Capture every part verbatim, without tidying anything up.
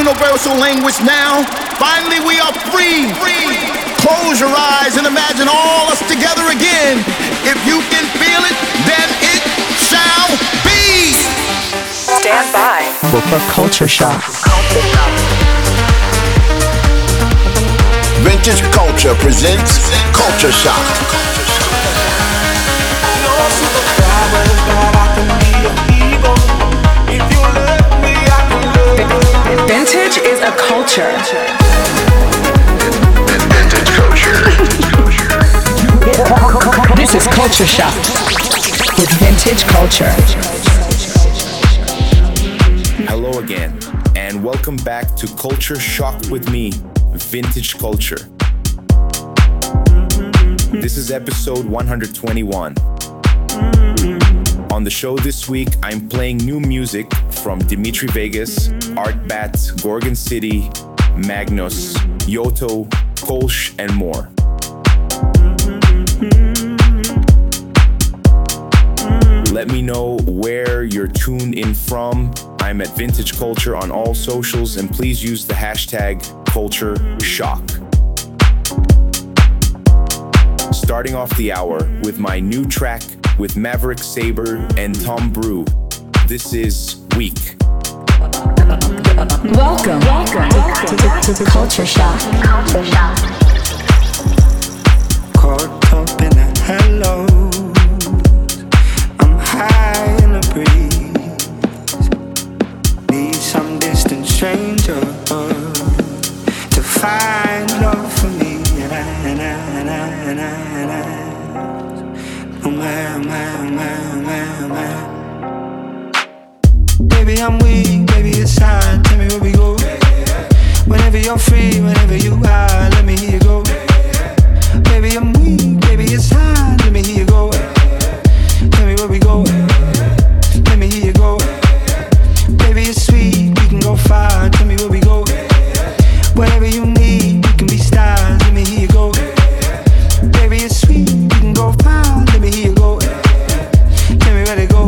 universal language now. Finally, we are free. free. Close your eyes and imagine all us together again. If you can feel it, then it shall be. Stand by for Culture Shock. Culture Shock. Vintage Culture presents Culture Shock. No superpower, but I can be a hero. If you love me, I can love you. Vintage is a culture. This is Culture Shock with Vintage Culture. Hello again, and welcome back to Culture Shock with me, Vintage Culture. This is episode one hundred twenty-one. On the show this week, I'm playing new music from Dimitri Vegas, ArtBat, Gorgon City, Magnus, Yotto, Kölsch, and more. Let me know where you're tuned in from. I'm at Vintage Culture on all socials, and please use the hashtag Culture Shock. Starting off the hour with my new track with Maverick Sabre and Tom Breu. This is Week. Welcome, welcome, welcome to, to, to Culture Shock. Culture Shock. Caught up in a hello. High in the breeze, need some distant stranger to find love for me. And I, and I, and I, and I, and I, oh my, oh my, oh my, oh my, oh my. Baby, I'm weak, baby, it's hard. Tell me where we go. Whenever you're free, whenever you are, let me hear you go. Baby, I'm weak, baby, it's hard. Let me hear you go. Tell me where we go. Let me hear you go. Baby, it's sweet, we can go far. Tell me where we go. Whatever you need, we can be stars. Let me hear you go. Baby, it's sweet, we can go far. Let me hear you go. Tell me where to go.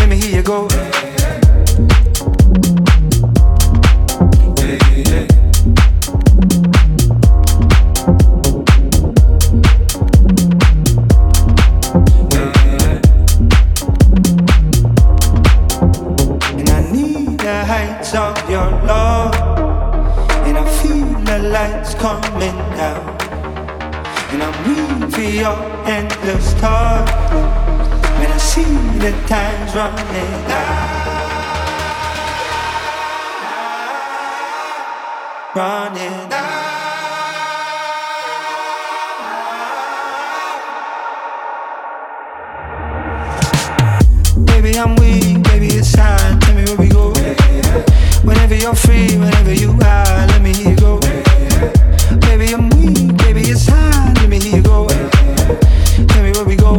Let me hear you go. Coming down, and I'm waiting for your endless talk. When I see the time's running out, running out. Baby, I'm weak. Baby, it's time. Tell me where we go. Whenever you're free, whenever you are, let me hear you go. Baby, I'm weak, baby, it's hard. Let me hear you go. Tell me where we go.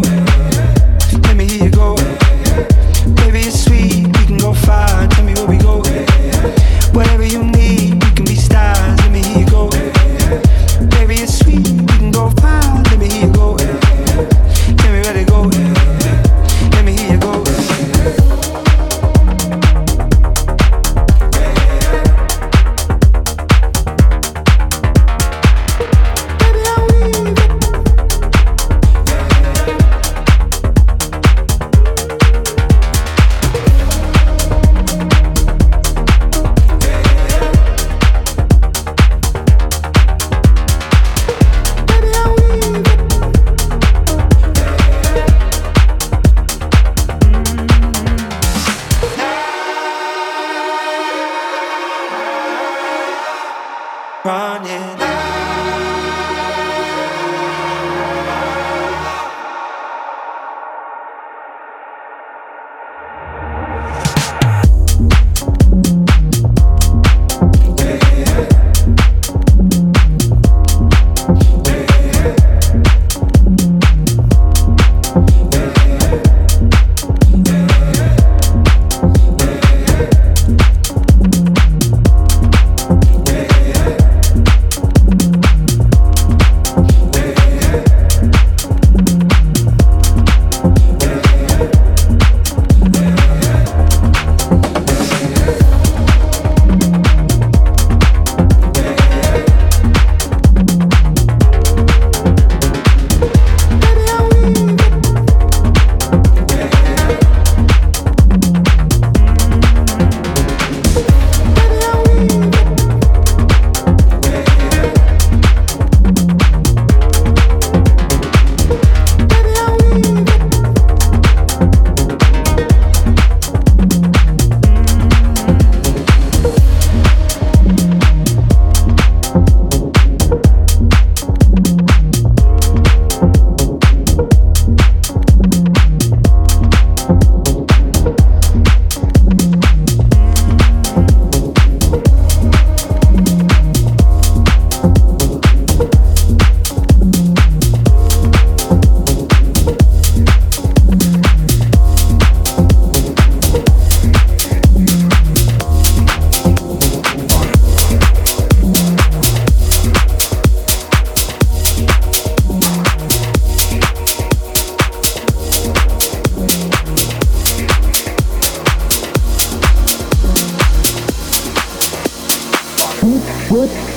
Let me hear you go. Baby, it's sweet, we can go far. Tell me where we go. Whatever you need, we can be stars. Let me hear you go.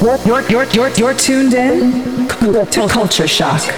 You're, you're, you're, you're, you're tuned in to Culture Shock.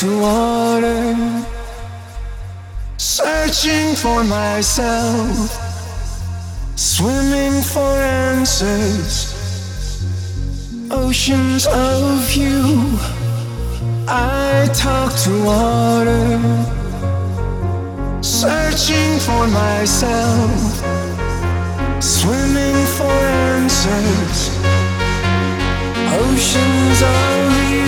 to water, searching for myself, swimming for answers, oceans of you. I talk to water, searching for myself, swimming for answers, oceans of you.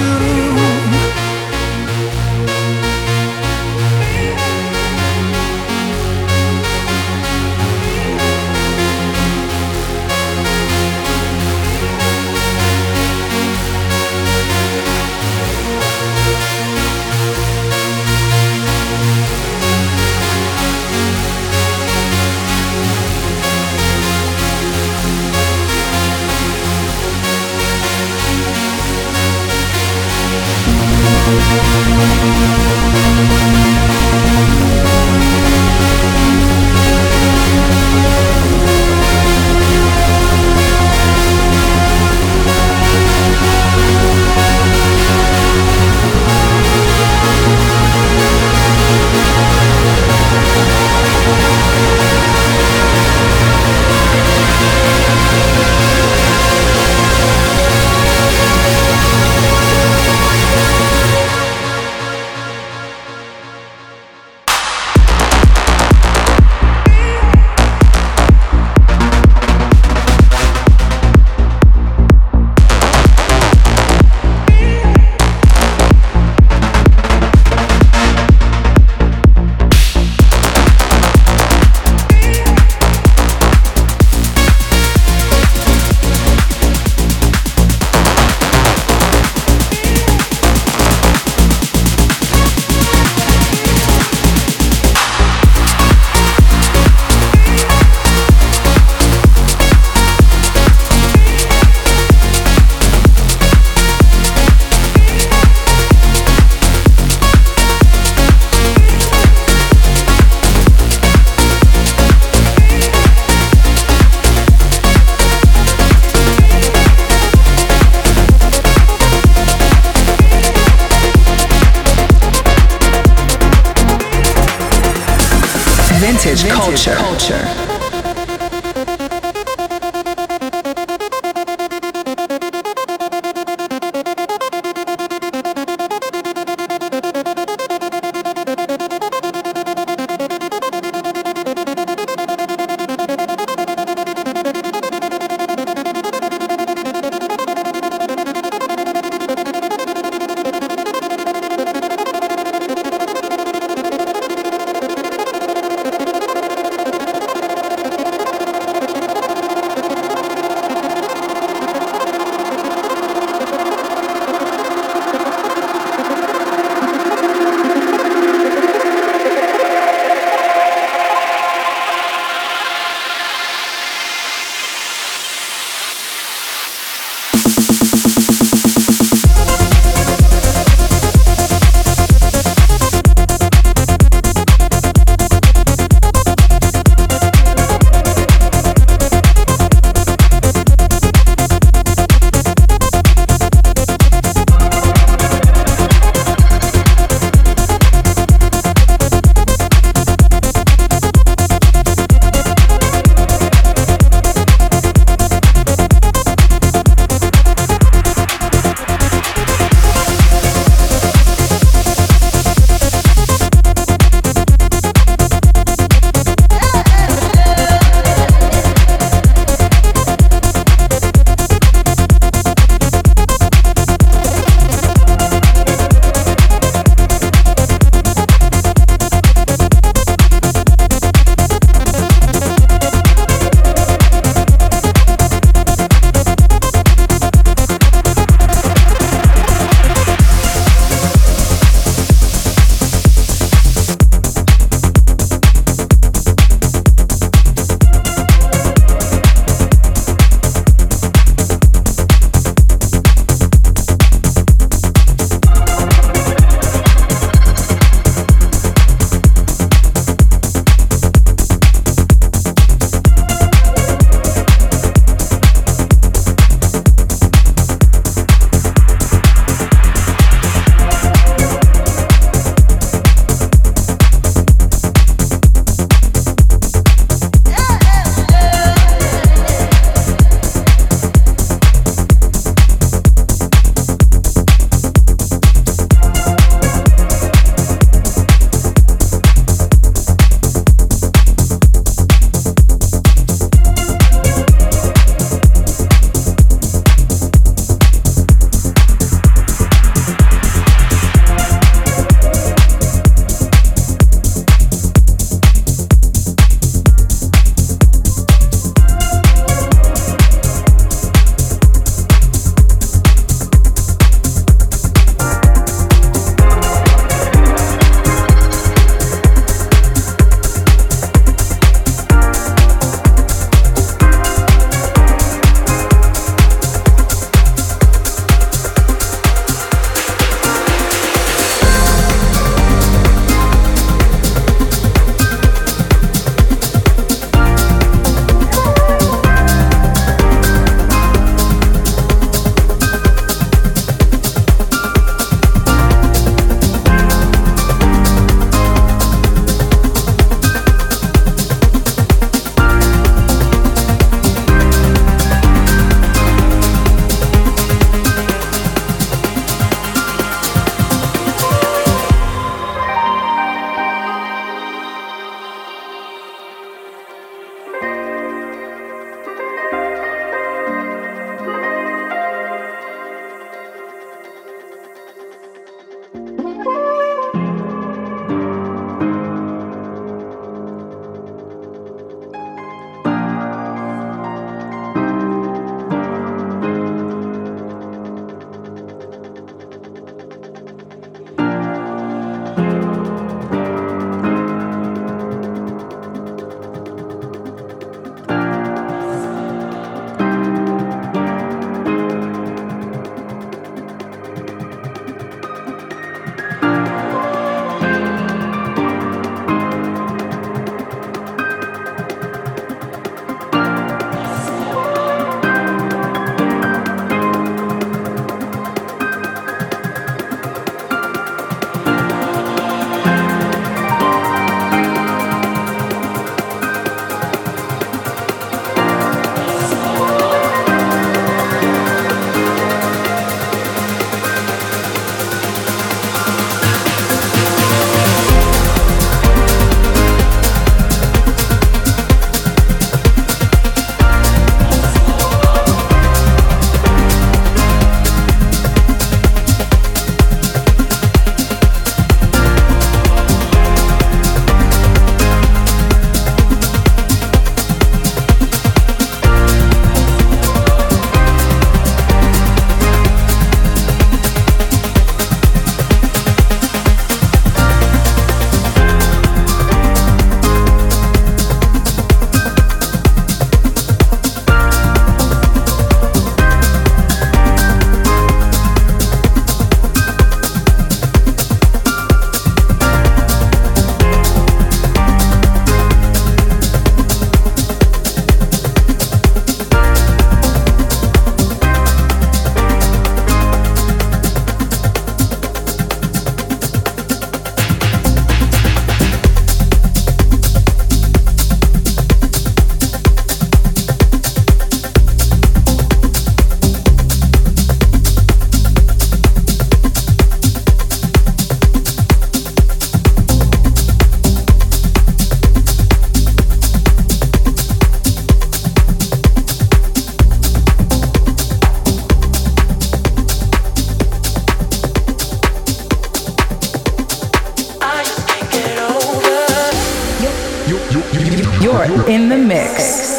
Vintage culture. culture.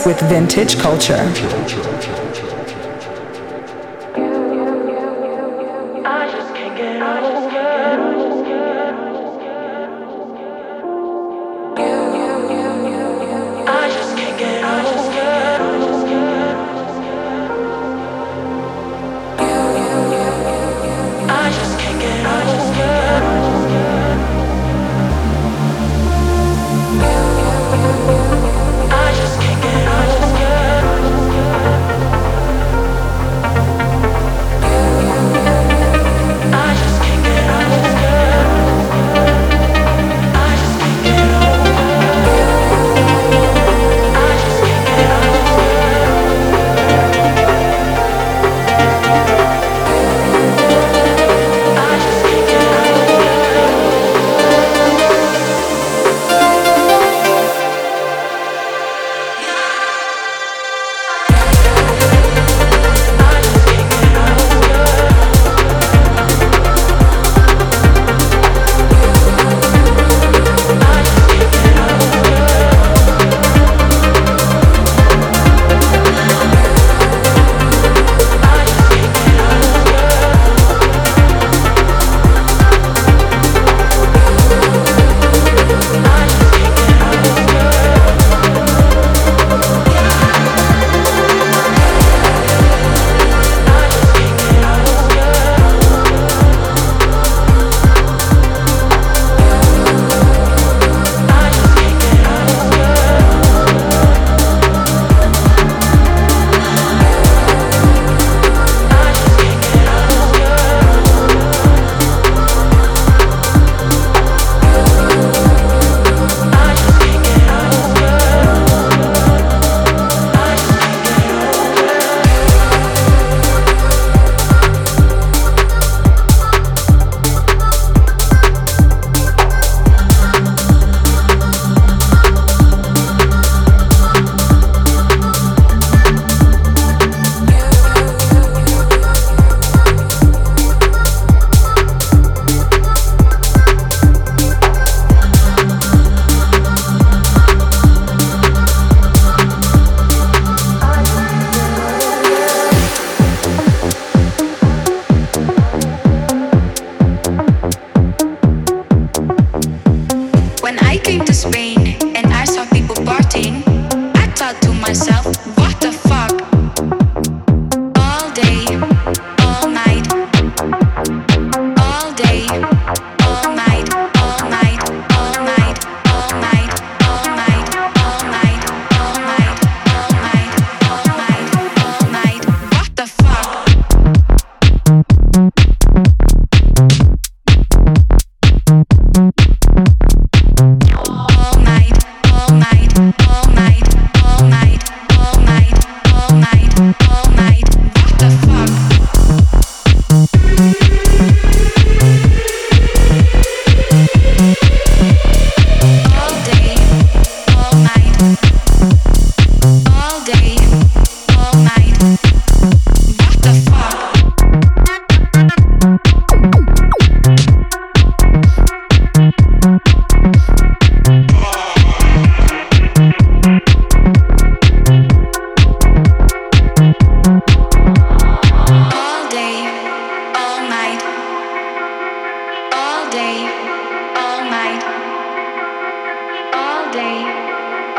with Vintage Culture.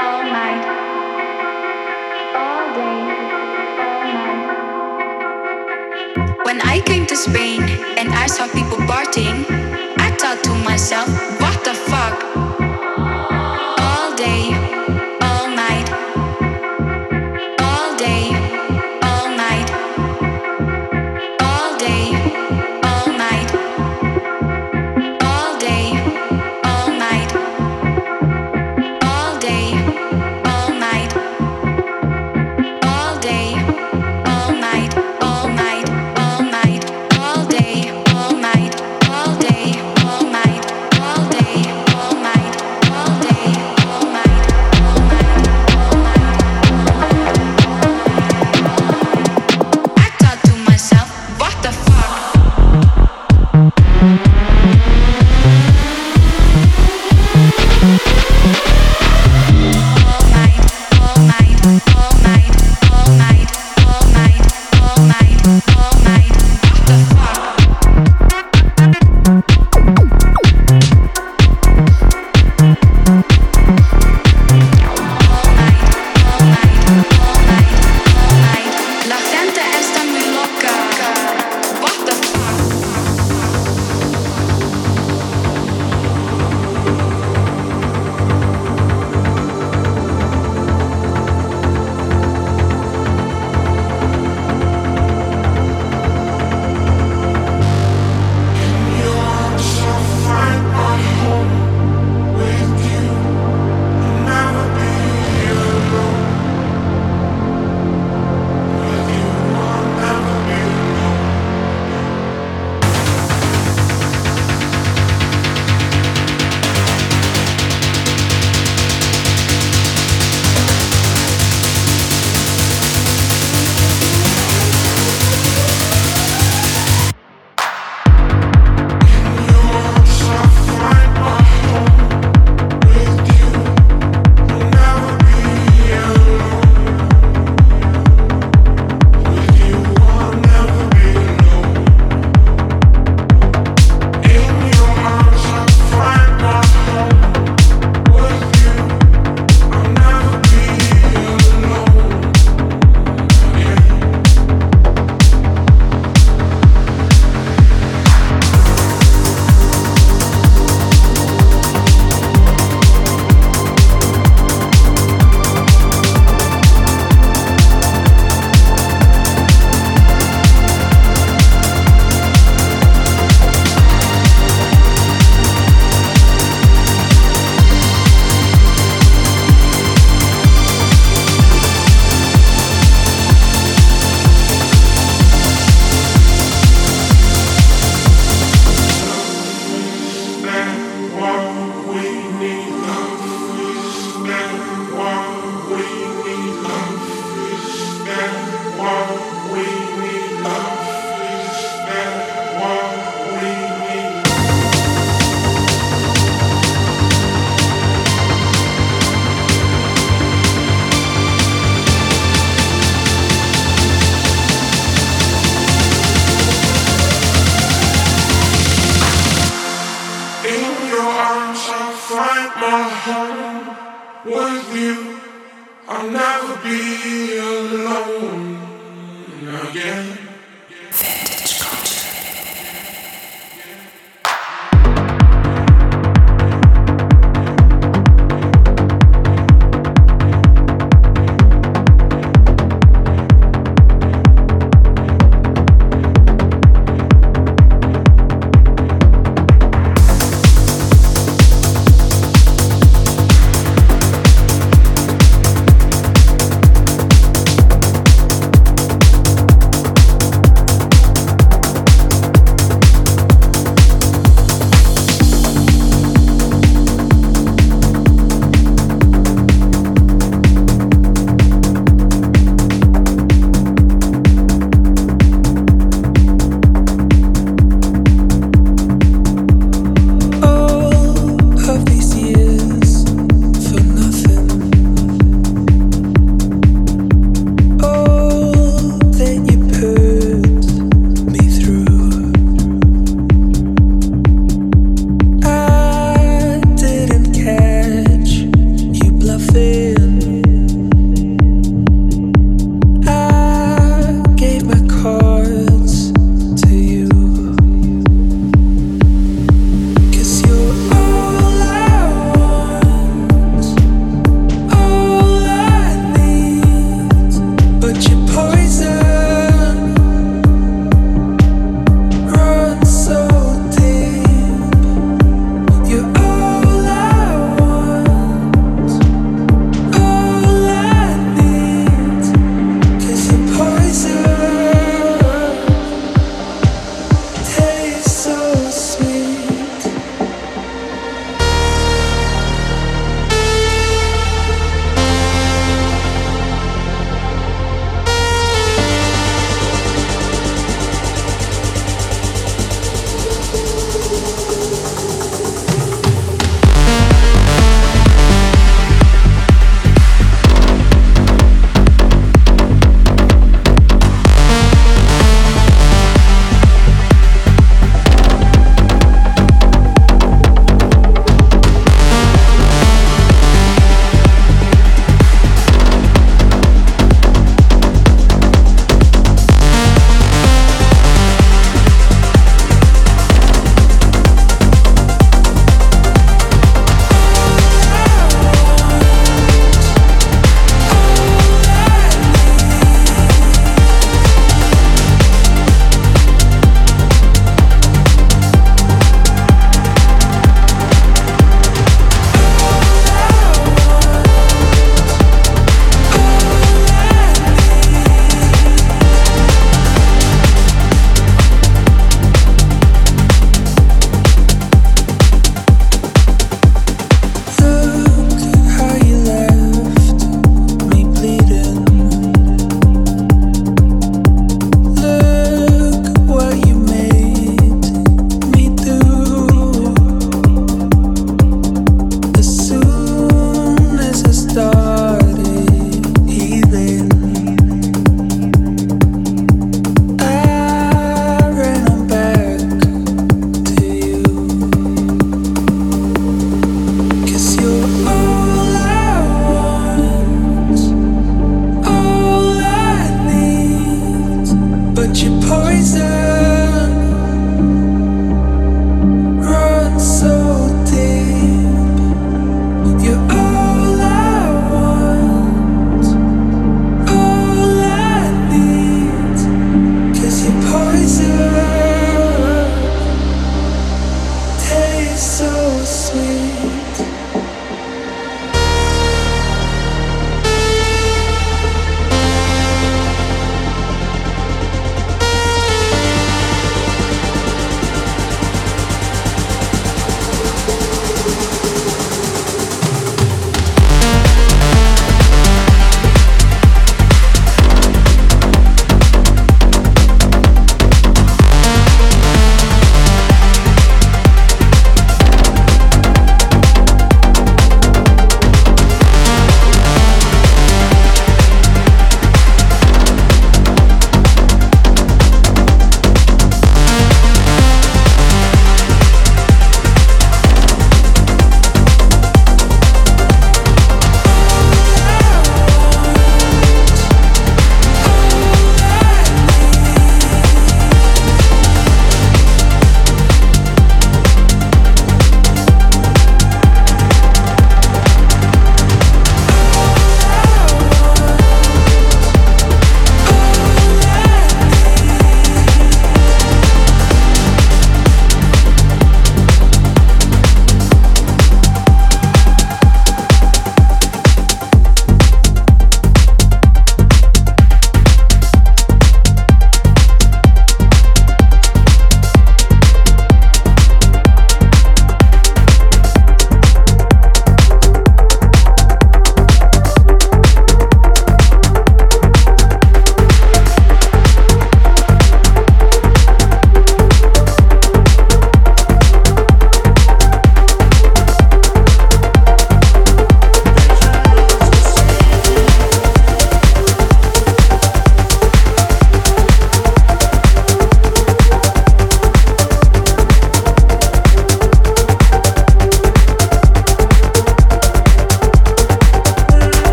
All night.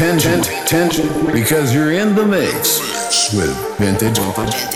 Attention, attention, because you're in the mix with Vintage Culture.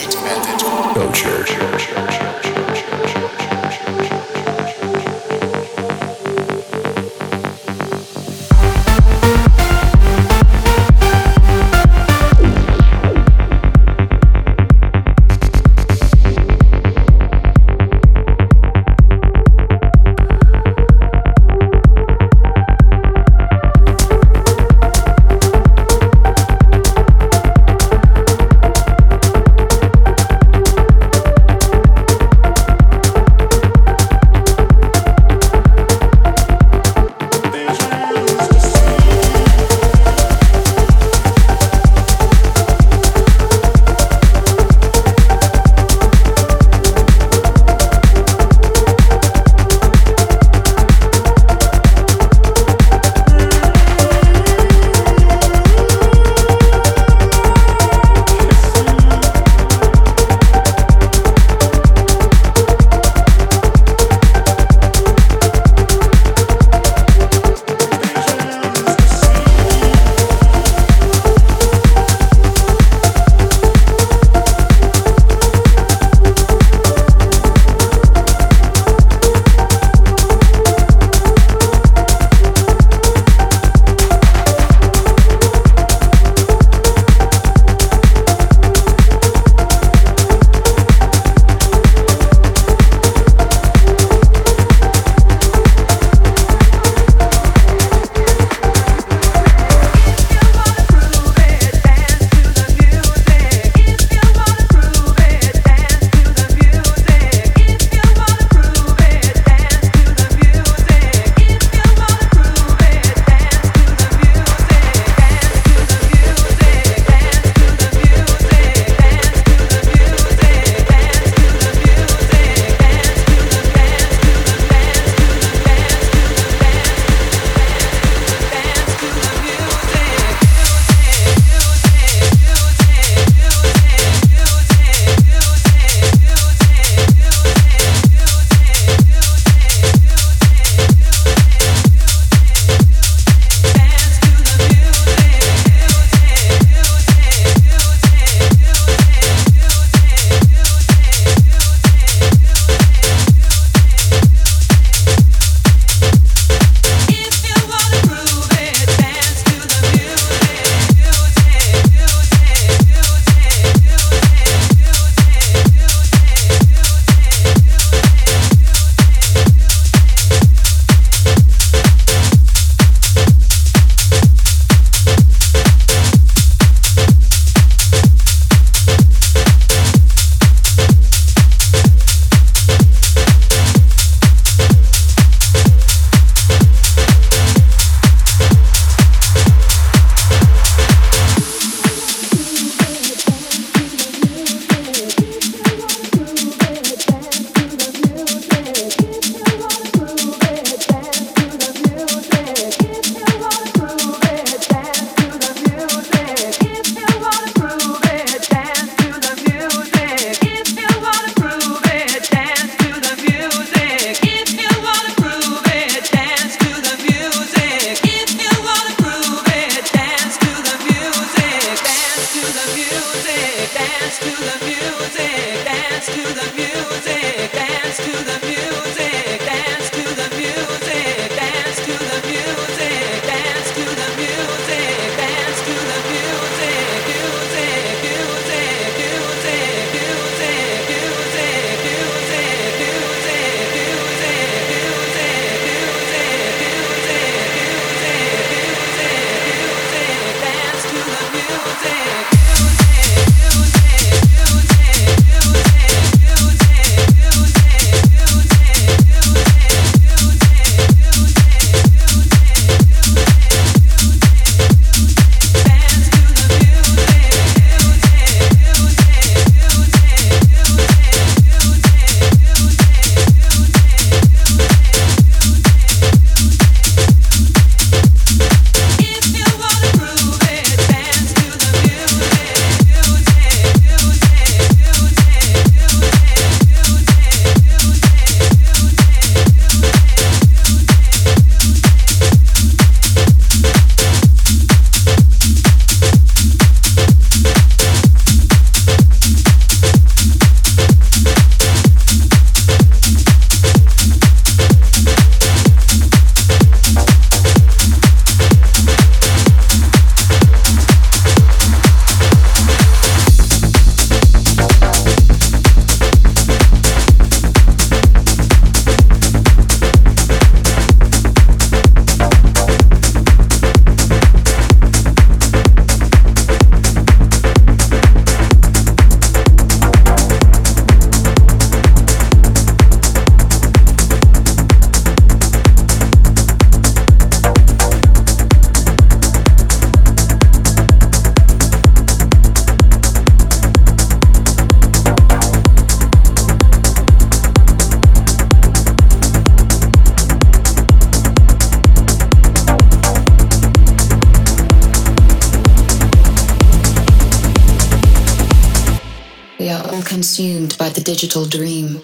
We are all consumed by the digital dream.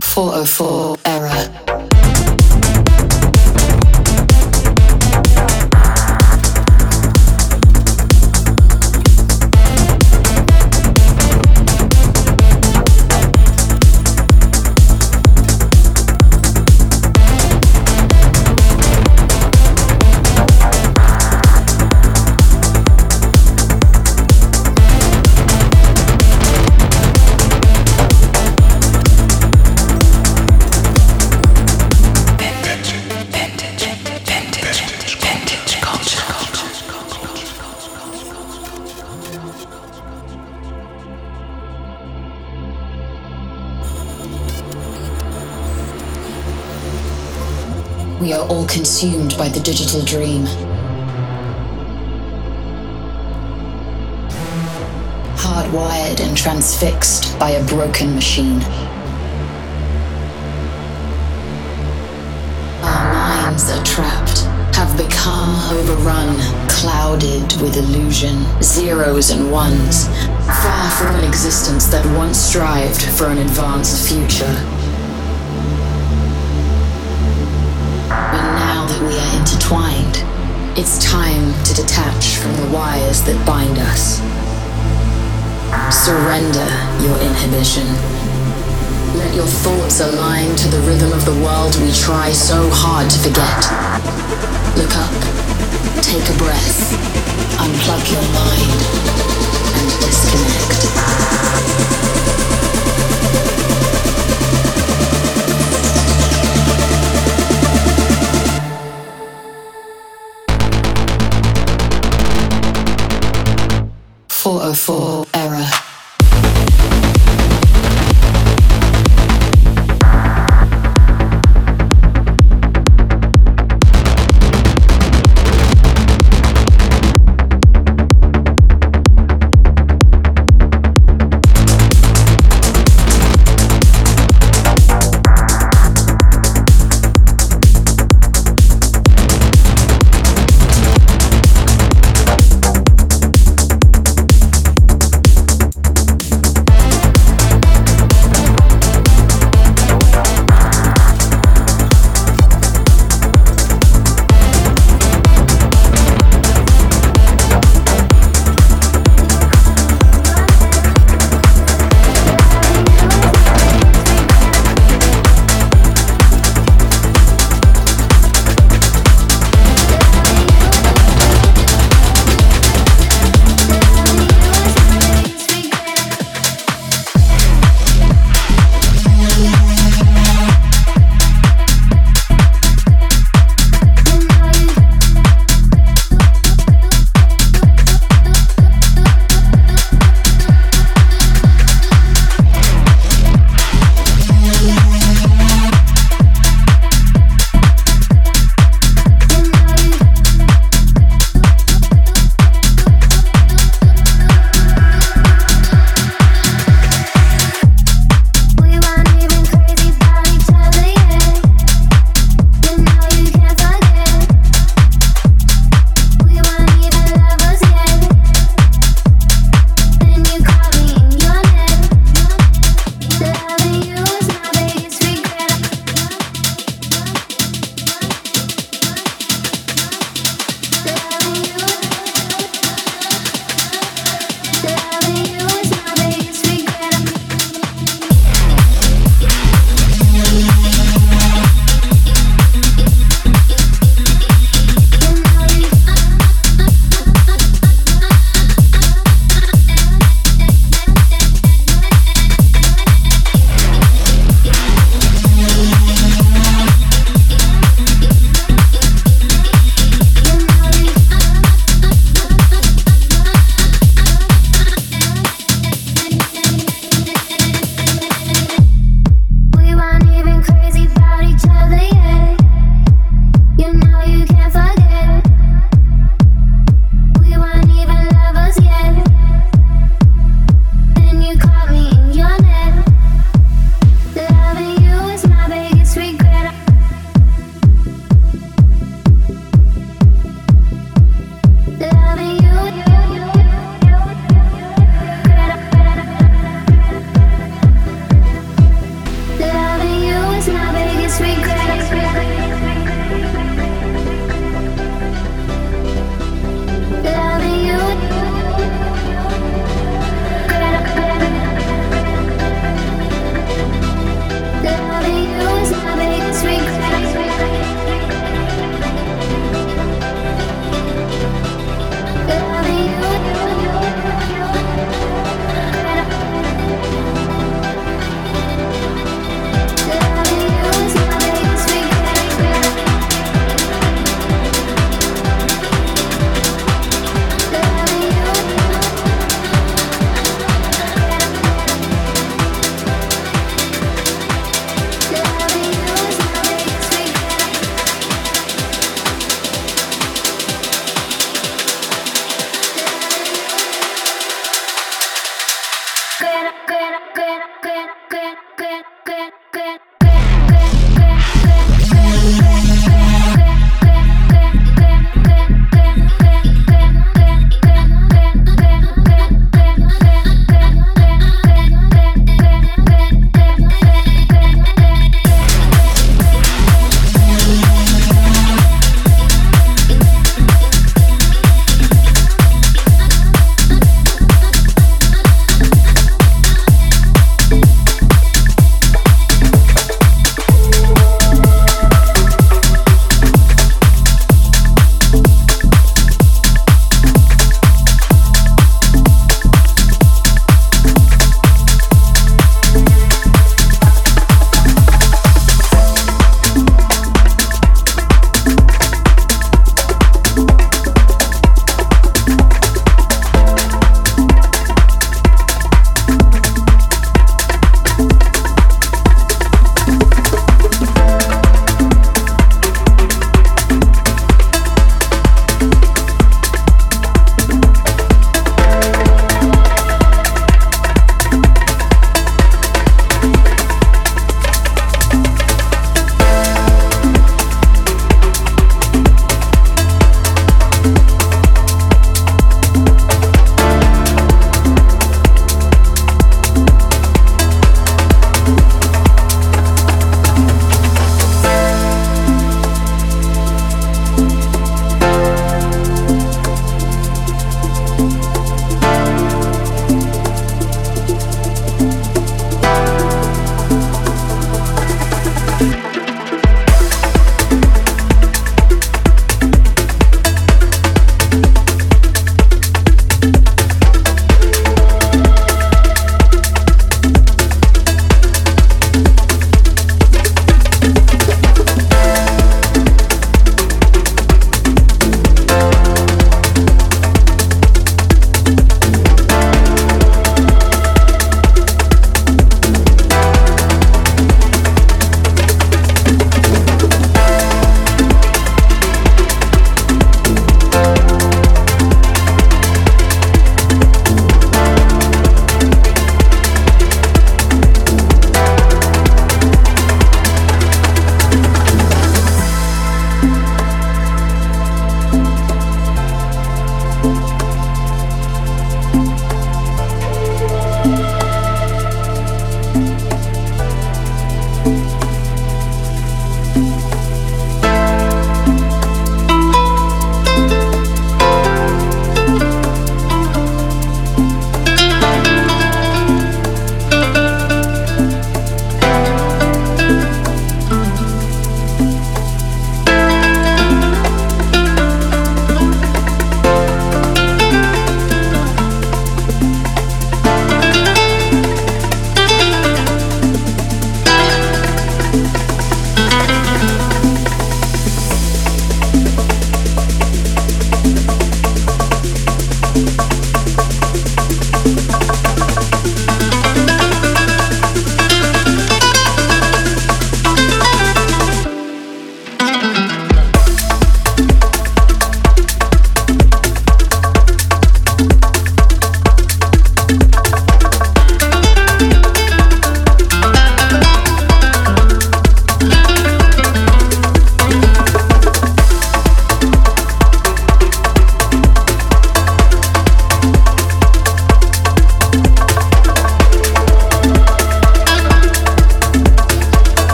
four oh four era. We are all consumed by the digital dream. Hardwired and transfixed by a broken machine. Our minds are trapped, have become overrun, clouded with illusion, zeros and ones, far from an existence that once strived for an advanced future. Intertwined. It's time to detach from the wires that bind us. Surrender your inhibition. Let your thoughts align to the rhythm of the world we try so hard to forget. Look up, take a breath, unplug your mind, and disconnect. four oh four error.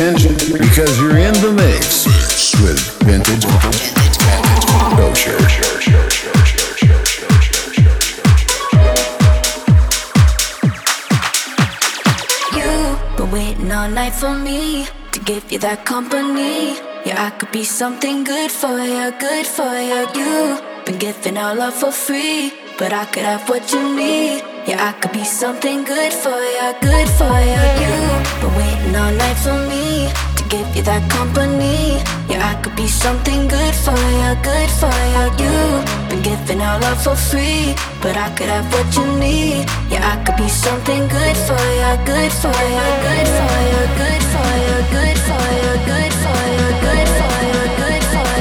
attention because you're in the mix with Vintage Culture. Waiting all night for me to give you that company. Yeah, I could be something good for you, good for you. You've been giving all love for free, but I could have what you need. Yeah, I could be something good for you, good for you. You've been waiting all night for me to give you that company. Yeah, I could be something good for you, good for you. You've been giving all love for free, but I could have what you need. Yeah, I could be something good for you, good for you, good for you, good for you, good for you, good for you, good for you, good for you, good for you, good for you, good for you, good for you, good for you.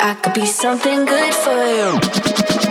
I could be something good for you.